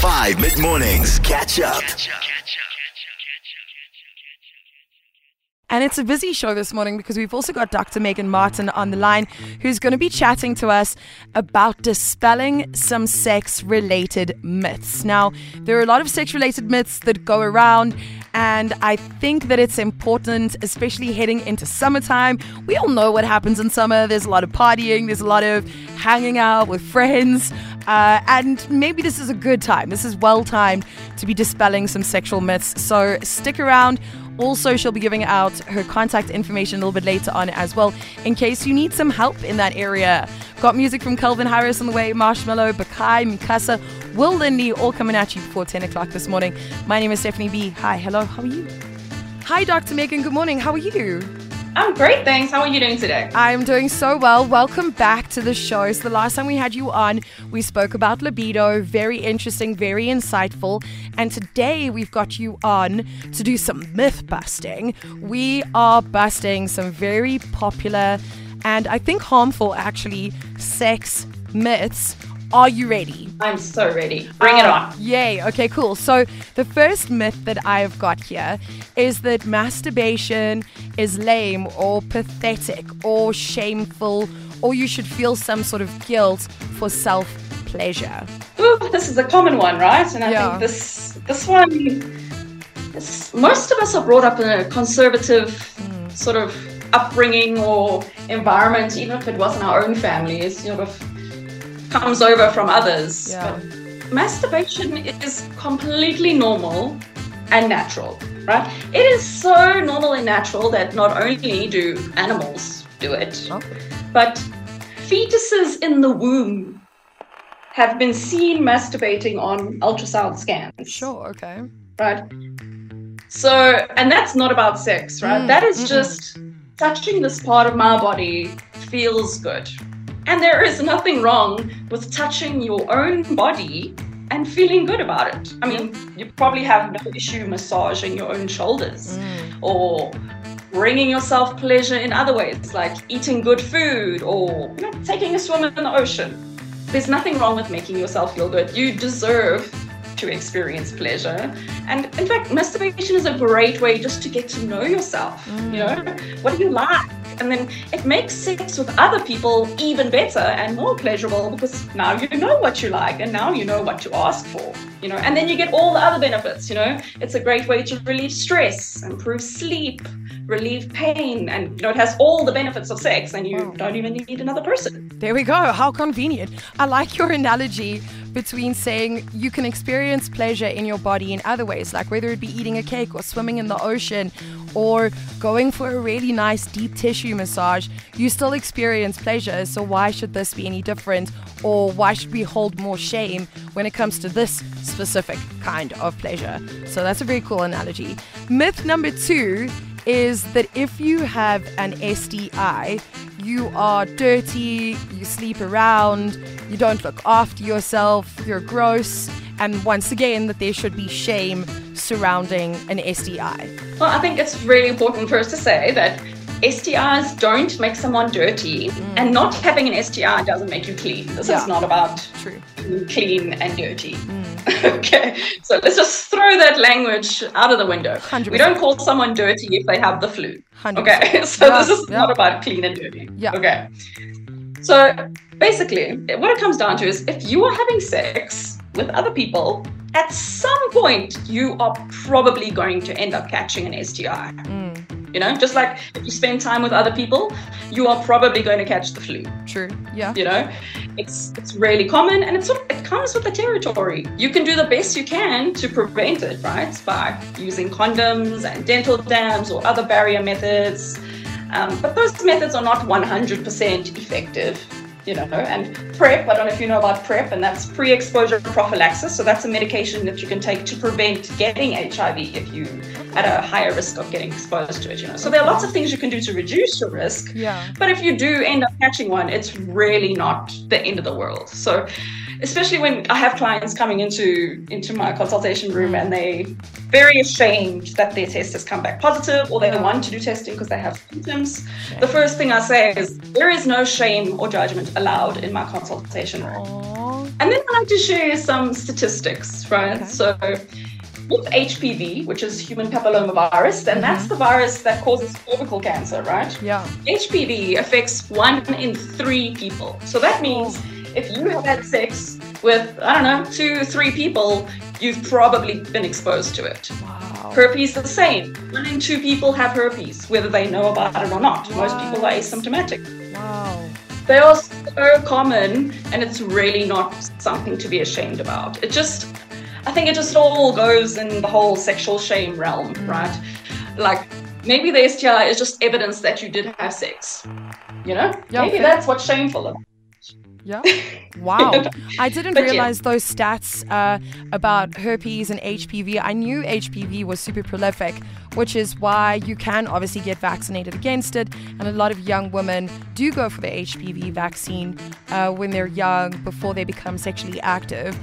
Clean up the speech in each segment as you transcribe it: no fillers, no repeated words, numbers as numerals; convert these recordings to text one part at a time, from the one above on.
5 Mid-Mornings Catch Up. And it's a busy show this morning because we've also got Dr. Megan Martin on the line, who's going to be chatting to us about dispelling some sex-related myths. Now, there are a lot of sex-related myths that go around, and I think that it's important, especially heading into summertime. We all know what happens in summer. There's a lot of partying. There's a lot of hanging out with friends. And maybe this is a good time. This is well-timed to be dispelling some sexual myths. So stick around. Also, she'll be giving out her contact information a little bit later on as well, in case you need some help in that area. Got music from Kelvin Harris on the way, Marshmallow, Bakai, Mikasa, Will Lindley, all coming at you before 10 o'clock this morning. My name is Stephanie B. Hi, hello, how are you? Hi, Dr. Megan, good morning, how are you? I'm great, thanks. How are you doing today? I'm doing so well. Welcome back to the show. So the last time we had you on, we spoke about libido. Very interesting, very insightful. And today we've got you on to do some myth busting. We are busting some very popular and I think harmful, actually, sex myths. Are you ready? I'm so ready. Bring it on. Yay. Okay, cool. So the first myth that I've got here is that masturbation is lame or pathetic or shameful, or you should feel some sort of guilt for self-pleasure. Ooh, this is a common one, right? And I think this one, most of us are brought up in a conservative sort of upbringing or environment, even if it wasn't our own family. It's sort of comes over from others. Yeah. But masturbation is completely normal and natural, right? It is so normal and natural that not only do animals do it, but fetuses in the womb have been seen masturbating on ultrasound scans. Sure, okay. Right? So, and that's not about sex, right? That is just touching this part of my body feels good. And there is nothing wrong with touching your own body and feeling good about it. I mean, you probably have no issue massaging your own shoulders or bringing yourself pleasure in other ways, like eating good food or taking a swim in the ocean. There's nothing wrong with making yourself feel good. You deserve to experience pleasure. And in fact, masturbation is a great way just to get to know yourself. What do you like? And then it makes sex with other people even better and more pleasurable, because now you know what you like and now you know what to ask for, and then you get all the other benefits, It's a great way to relieve stress, improve sleep, relieve pain, and it has all the benefits of sex and you don't even need another person. There we go. How convenient. I like your analogy between saying you can experience pleasure in your body in other ways, like whether it be eating a cake or swimming in the ocean or going for a really nice deep tissue massage. You still experience pleasure, so why should this be any different, or why should we hold more shame when it comes to this specific kind of pleasure? So that's a very cool analogy. Myth number 2 is that if you have an STI, you are dirty, you sleep around, you don't look after yourself, you're gross, and once again that there should be shame surrounding an STI. Well, I think it's really important for us to say that STIs don't make someone dirty, and not having an STI doesn't make you clean. This is not about being clean and dirty. Okay, so let's just throw that language out of the window. 100%. We don't call someone dirty if they have the flu. 100%. Okay, so this is not about clean and dirty. Yeah. Okay, so basically what it comes down to is if you are having sex with other people, at some point you are probably going to end up catching an STI. Just like if you spend time with other people, you are probably going to catch the flu. True. Yeah. It's really common, and it comes with the territory. You can do the best you can to prevent it, right? By using condoms and dental dams or other barrier methods. But those methods are not 100% effective. And PrEP, I don't know if you know about PrEP, and that's pre-exposure prophylaxis. So that's a medication that you can take to prevent getting HIV if you're at a higher risk of getting exposed to it, So there are lots of things you can do to reduce your risk. Yeah. But if you do end up catching one, it's really not the end of the world. So especially when I have clients coming into my consultation room and they're very ashamed that their test has come back positive, or they want to do testing because they have symptoms. The first thing I say is there is no shame or judgment allowed in my consultation room. Aww. And then I'd like to share some statistics, right? Okay. So with HPV, which is human papillomavirus, and that's the virus that causes cervical cancer, right? Yeah. HPV affects 1 in 3 people. So that means if you have had sex with, I don't know, 2, 3 people, you've probably been exposed to it. Wow. Herpes the same. 1 in 2 people have herpes, whether they know about it or not. Wow. Most people are asymptomatic. Wow. They are so common, and it's really not something to be ashamed about. It just, I think it just all goes in the whole sexual shame realm, right? Like, maybe the STI is just evidence that you did have sex, you know? Yeah, maybe that's what's shameful about. Yeah. Wow. I didn't realize those stats about herpes and HPV. I knew HPV was super prolific, which is why you can obviously get vaccinated against it. And a lot of young women do go for the HPV vaccine when they're young, before they become sexually active.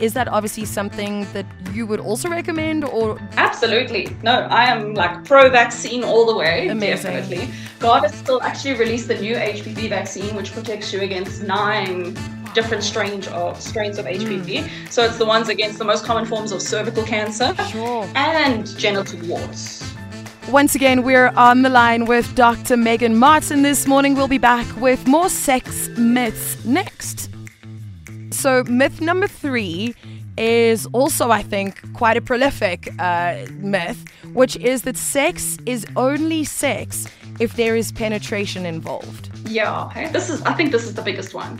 Is that obviously something that you would also recommend? Or absolutely. No, I am like pro-vaccine all the way. Amazing. Definitely. Gardasil actually released the new HPV vaccine, which protects you against 9 different strains of HPV. So it's the ones against the most common forms of cervical cancer and genital warts. Once again, we're on the line with Dr. Megan Martin this morning. We'll be back with more sex myths next. So myth number 3 is also, I think, quite a prolific myth, which is that sex is only sex if there is penetration involved. Yeah, okay. I think this is the biggest one.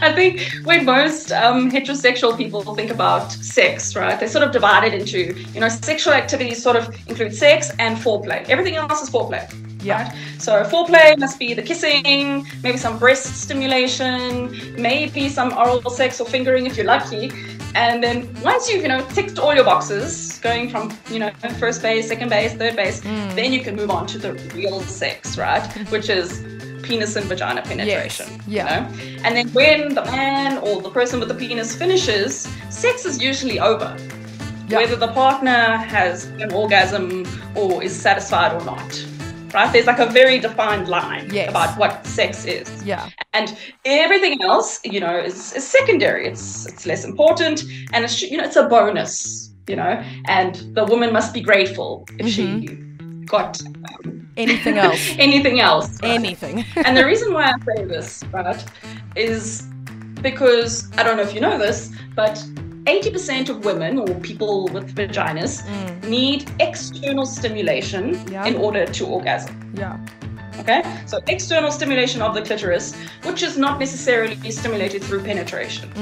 I think when most heterosexual people think about sex, right, they sort of divide it into, you know, sexual activities sort of include sex and foreplay. Everything else is foreplay. Yeah. Right? So foreplay must be the kissing, maybe some breast stimulation, maybe some oral sex or fingering if you're lucky. And then once you've, you know, ticked all your boxes, going from, you know, first base, second base, third base, then you can move on to the real sex, right? Which is penis and vagina penetration. Yes. Yeah. You know? And then when the man or the person with the penis finishes, sex is usually over. Yeah. Whether the partner has an orgasm or is satisfied or not. Right? There's like a very defined line about what sex is. Yeah. And everything else, you know, is secondary. It's less important, and it's, you know, it's a bonus, you know, and the woman must be grateful if she got anything else. Anything else. Right? Anything. And the reason why I say this, right, is because, I don't know if you know this, but 80% of women or people with vaginas need external stimulation in order to orgasm. Yeah. Okay? So external stimulation of the clitoris, which is not necessarily stimulated through penetration.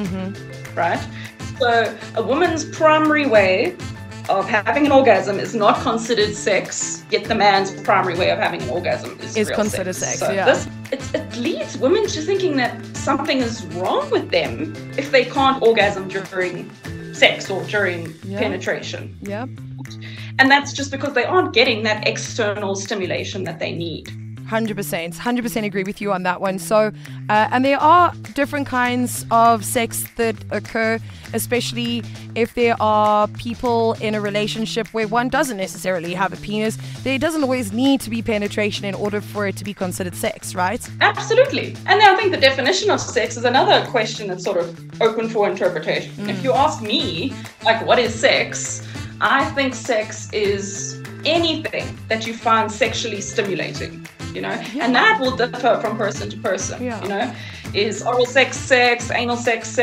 Right? So a woman's primary way of having an orgasm is not considered sex, yet the man's primary way of having an orgasm is considered sex. So it leads women to thinking that something is wrong with them if they can't orgasm during sex or during penetration. Yep. And that's just because they aren't getting that external stimulation that they need. 100% agree with you on that one. So, and there are different kinds of sex that occur, especially if there are people in a relationship where one doesn't necessarily have a penis. There doesn't always need to be penetration in order for it to be considered sex, right? Absolutely. And I think the definition of sex is another question that's sort of open for interpretation. If you ask me, like, what is sex? I think sex is anything that you find sexually stimulating. You know, and that will differ from person to person. Yeah. You know, is oral sex, anal sex,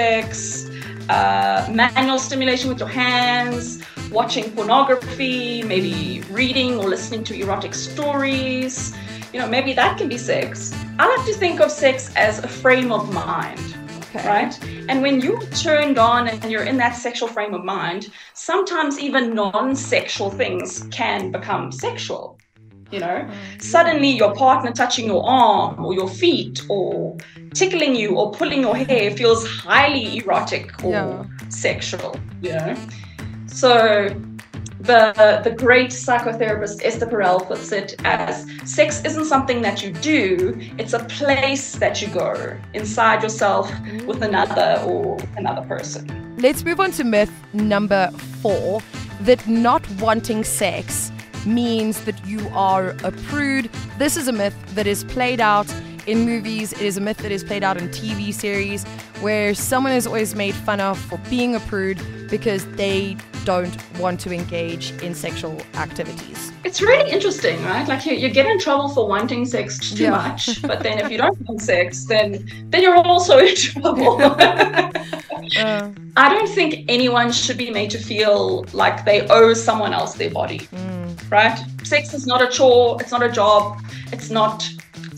manual stimulation with your hands, watching pornography, maybe reading or listening to erotic stories. You know, maybe that can be sex. I like to think of sex as a frame of mind, right? And when you're turned on and you're in that sexual frame of mind, sometimes even non-sexual things can become sexual. You know, suddenly your partner touching your arm or your feet or tickling you or pulling your hair feels highly erotic or sexual, you know. So the great psychotherapist Esther Perel puts it as, sex isn't something that you do, it's a place that you go inside yourself with another or another person. Let's move on to myth number 4, that not wanting sex means that you are a prude. This is a myth that is played out in movies. It is a myth that is played out in TV series, where someone is always made fun of for being a prude because they don't want to engage in sexual activities. It's really interesting, right? Like you get in trouble for wanting sex too much, but then if you don't want sex, then you're also in trouble. I don't think anyone should be made to feel like they owe someone else their body, right? Sex is not a chore, it's not a job, it's not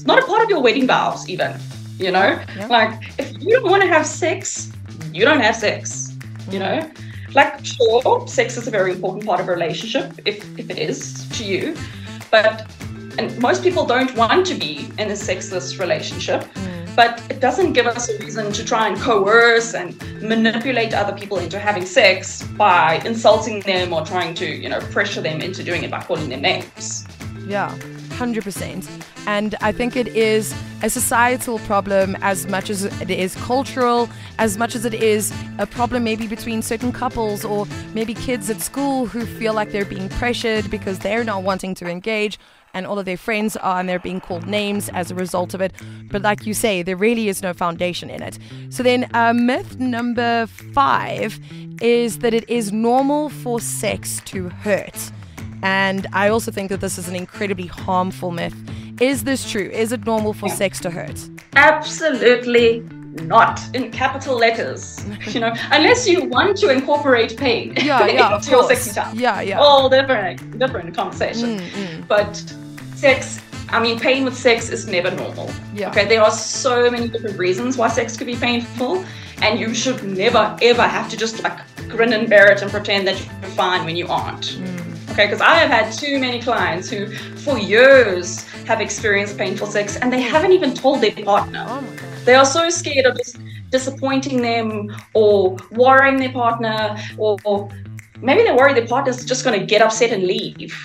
a part of your wedding vows even, you know? Yeah. Like if you don't want to have sex, you don't have sex, you know? Like, sure, sex is a very important part of a relationship, if it is to you, and most people don't want to be in a sexless relationship, but it doesn't give us a reason to try and coerce and manipulate other people into having sex by insulting them or trying to, you know, pressure them into doing it by calling them names. Yeah, 100%. And I think it is a societal problem as much as it is cultural, as much as it is a problem maybe between certain couples or maybe kids at school who feel like they're being pressured because they're not wanting to engage and all of their friends are and they're being called names as a result of it. But like you say, there really is no foundation in it. So then myth number 5 is that it is normal for sex to hurt. And I also think that this is an incredibly harmful myth. Is this true? Is it normal for sex to hurt? Absolutely not, in capital letters, you know, unless you want to incorporate pain into your sexy time. Yeah, yeah. All different conversation. But sex, I mean, pain with sex is never normal. Yeah. Okay, there are so many different reasons why sex could be painful, and you should never, ever have to just like grin and bear it and pretend that you're fine when you aren't. Okay, because I have had too many clients who for years have experienced painful sex and they haven't even told their partner. Oh my God. They are so scared of disappointing them or worrying their partner, or maybe they worry their partner's just going to get upset and leave,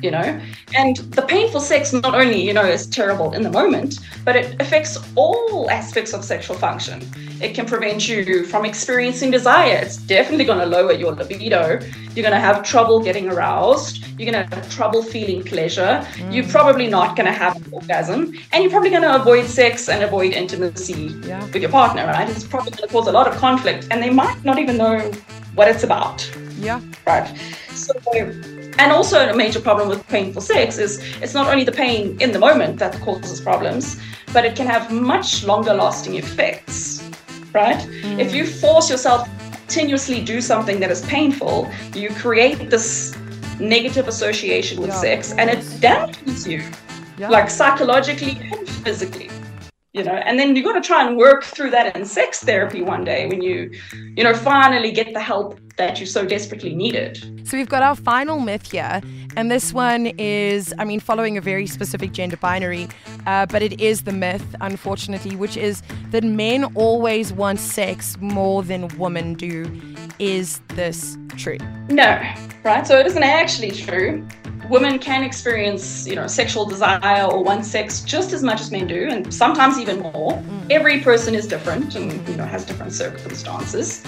you know. And the painful sex not only, you know, is terrible in the moment, but it affects all aspects of sexual function. It can prevent you from experiencing desire. It's definitely going to lower your libido. You're going to have trouble getting aroused. You're going to have trouble feeling pleasure. You're probably not going to have an orgasm. And you're probably going to avoid sex and avoid intimacy with your partner, right? It's probably going to cause a lot of conflict. And they might not even know what it's about. Yeah. Right. So, and also a major problem with painful sex is it's not only the pain in the moment that causes problems, but it can have much longer lasting effects. Right? If you force yourself to continuously do something that is painful, you create this negative association with sex, and it damages you, like psychologically and physically, you know. And then you've got to try and work through that in sex therapy one day when you, you know, finally get the help that you so desperately needed. So we've got our final myth here, and this one is, I mean, following a very specific gender binary, but it is the myth, unfortunately, which is that men always want sex more than women do. Is this true? No, right? So it isn't actually true. Women can experience, you know, sexual desire or want sex just as much as men do, and sometimes even more. Every person is different and, you know, has different circumstances.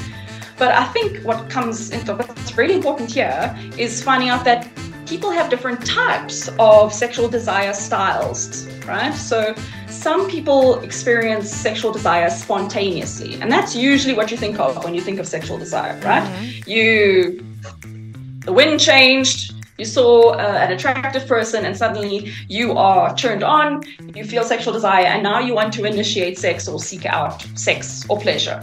But I think what comes into what's really important here is finding out that people have different types of sexual desire styles, right? So some people experience sexual desire spontaneously, and that's usually what you think of when you think of sexual desire, right? The wind changed, you saw an attractive person, and suddenly you are turned on, you feel sexual desire, and now you want to initiate sex or seek out sex or pleasure.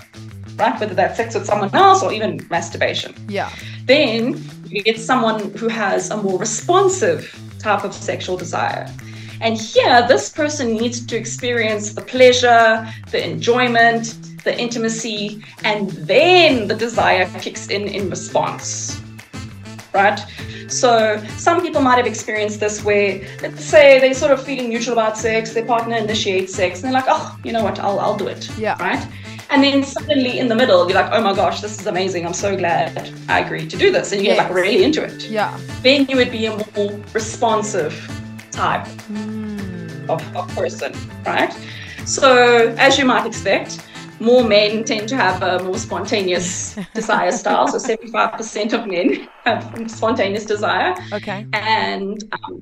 Right? Whether that's sex with someone else or even masturbation. Yeah. Then you get someone who has a more responsive type of sexual desire. And here, this person needs to experience the pleasure, the enjoyment, the intimacy, and then the desire kicks in response. Right? So some people might have experienced this where, let's say they're sort of feeling neutral about sex, their partner initiates sex, and they're like, oh, you know what, I'll do it. Yeah. Right? And then suddenly in the middle, you're like, oh my gosh, this is amazing. I'm so glad I agreed to do this. And you get like really into it. Yeah. Then you would be a more responsive type of person, right? So as you might expect, more men tend to have a more spontaneous desire style. So 75% of men have spontaneous desire. Okay. And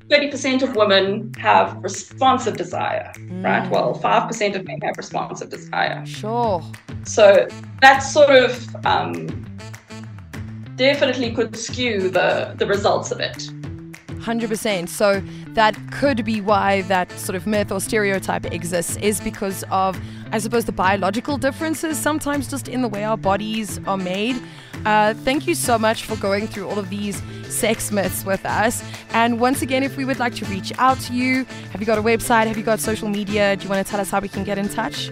30% of women have responsive desire, right? Well, 5% of men have responsive desire. Sure. So that sort of definitely could skew the results of it. 100%. So that could be why that sort of myth or stereotype exists, is because of, I suppose, the biological differences, sometimes just in the way our bodies are made. Thank you so much for going through all of these sex myths with us. And once again, if we would like to reach out to you, have you got a website? Have you got social media? Do you want to tell us how we can get in touch?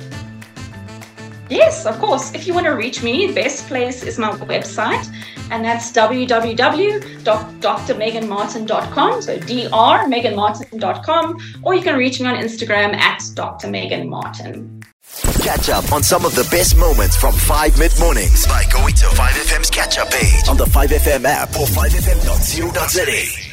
Yes, of course. If you want to reach me, best place is my website, and that's www.drmeganmartin.com, so drmeganmartin.com, or you can reach me on Instagram at Dr. Megan Martin. Catch up on some of the best moments from 5 mid-mornings by going to 5FM's catch-up page on the 5FM app or 5FM.co.za.